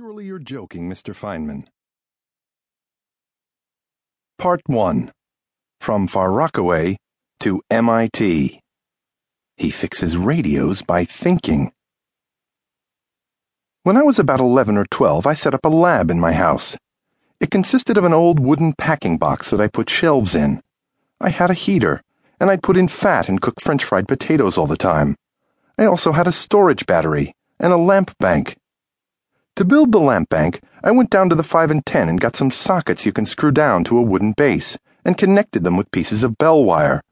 Surely You're Joking, Mr. Feynman. Part 1. From Far Rockaway to MIT. He fixes radios by thinking. When I was about 11 or 12, I set up a lab in my house. It consisted of an old wooden packing box that I put shelves in. I had a heater, and I'd put in fat and cook French fried potatoes all the time. I also had a storage battery and a lamp bank. To build the lamp bank, I went down to the 5 and 10 and got some sockets you can screw down to a wooden base and connected them with pieces of bell wire.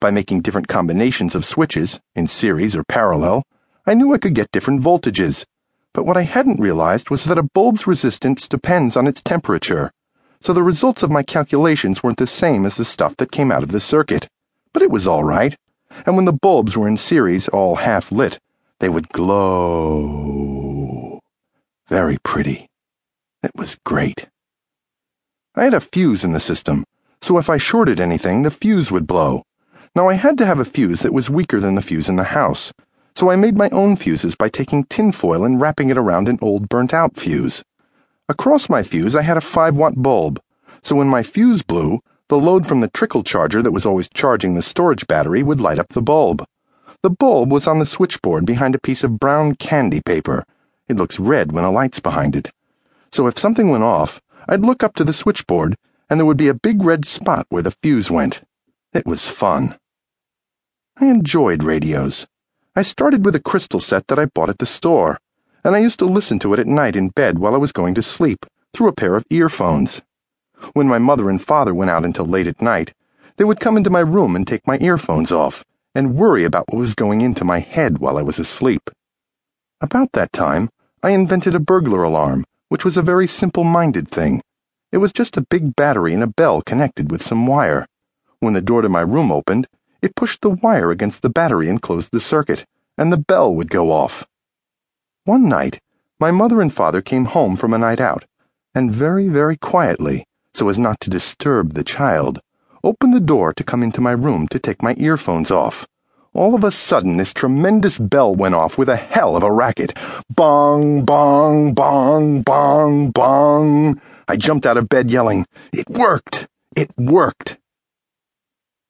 By making different combinations of switches, in series or parallel, I knew I could get different voltages. But what I hadn't realized was that a bulb's resistance depends on its temperature, so the results of my calculations weren't the same as the stuff that came out of the circuit. But it was all right, and when the bulbs were in series, all half-lit, they would glow. Very pretty. It was great. I had a fuse in the system, so if I shorted anything, the fuse would blow. Now I had to have a fuse that was weaker than the fuse in the house, so I made my own fuses by taking tin foil and wrapping it around an old burnt-out fuse. Across my fuse I had a 5-watt bulb, so when my fuse blew, the load from the trickle charger that was always charging the storage battery would light up the bulb. The bulb was on the switchboard behind a piece of brown candy paper. It looks red when a light's behind it. So if something went off, I'd look up to the switchboard, and there would be a big red spot where the fuse went. It was fun. I enjoyed radios. I started with a crystal set that I bought at the store, and I used to listen to it at night in bed while I was going to sleep, through a pair of earphones. When my mother and father went out until late at night, they would come into my room and take my earphones off, and worry about what was going into my head while I was asleep. About that time, I invented a burglar alarm, which was a very simple-minded thing. It was just a big battery and a bell connected with some wire. When the door to my room opened, it pushed the wire against the battery and closed the circuit, and the bell would go off. One night, my mother and father came home from a night out, and very, very quietly, so as not to disturb the child, opened the door to come into my room to take my earphones off. All of a sudden, this tremendous bell went off with a hell of a racket. Bong, bong, bong, bong, bong. I jumped out of bed yelling, "It worked! It worked!"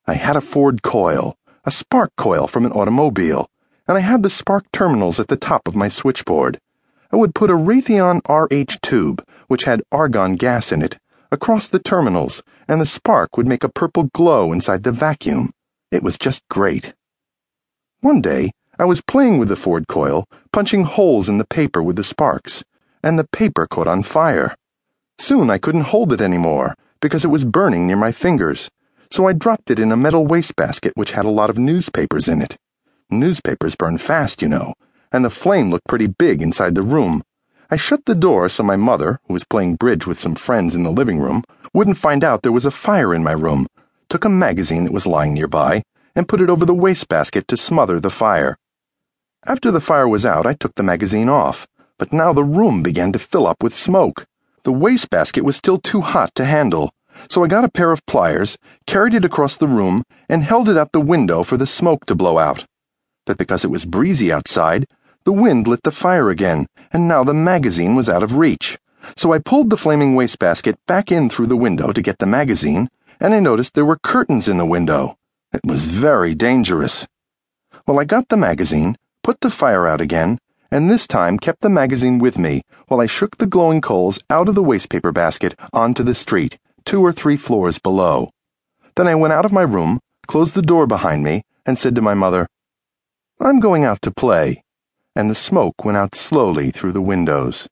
I had a Ford coil, a spark coil from an automobile, and I had the spark terminals at the top of my switchboard. I would put a Raytheon RH tube, which had argon gas in it, across the terminals, and the spark would make a purple glow inside the vacuum. It was just great. One day, I was playing with the Ford coil, punching holes in the paper with the sparks, and the paper caught on fire. Soon I couldn't hold it anymore, because it was burning near my fingers, so I dropped it in a metal wastebasket which had a lot of newspapers in it. Newspapers burn fast, you know, and the flame looked pretty big inside the room. I shut the door so my mother, who was playing bridge with some friends in the living room, wouldn't find out there was a fire in my room, took a magazine that was lying nearby, and put it over the wastebasket to smother the fire. After the fire was out, I took the magazine off, but now the room began to fill up with smoke. The wastebasket was still too hot to handle, so I got a pair of pliers, carried it across the room, and held it out the window for the smoke to blow out. But because it was breezy outside, the wind lit the fire again, and now the magazine was out of reach. So I pulled the flaming wastebasket back in through the window to get the magazine, and I noticed there were curtains in the window. It was very dangerous. Well, I got the magazine, put the fire out again, and this time kept the magazine with me while I shook the glowing coals out of the wastepaper basket onto the street, 2 or 3 floors below. Then I went out of my room, closed the door behind me, and said to my mother, "I'm going out to play," and the smoke went out slowly through the windows.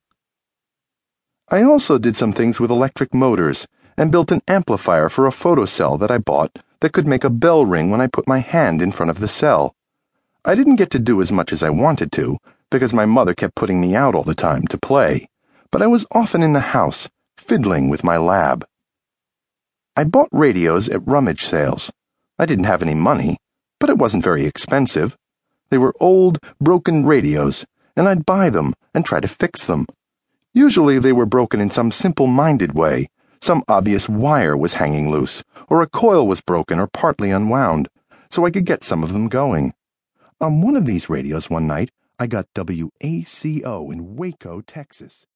I also did some things with electric motors and built an amplifier for a photocell that I bought that could make a bell ring when I put my hand in front of the cell. I didn't get to do as much as I wanted to, because my mother kept putting me out all the time to play, but I was often in the house, fiddling with my lab. I bought radios at rummage sales. I didn't have any money, but it wasn't very expensive. They were old, broken radios, and I'd buy them and try to fix them. Usually they were broken in some simple-minded way. Some obvious wire was hanging loose, or a coil was broken or partly unwound, so I could get some of them going. On one of these radios one night, I got WACO in Waco, Texas.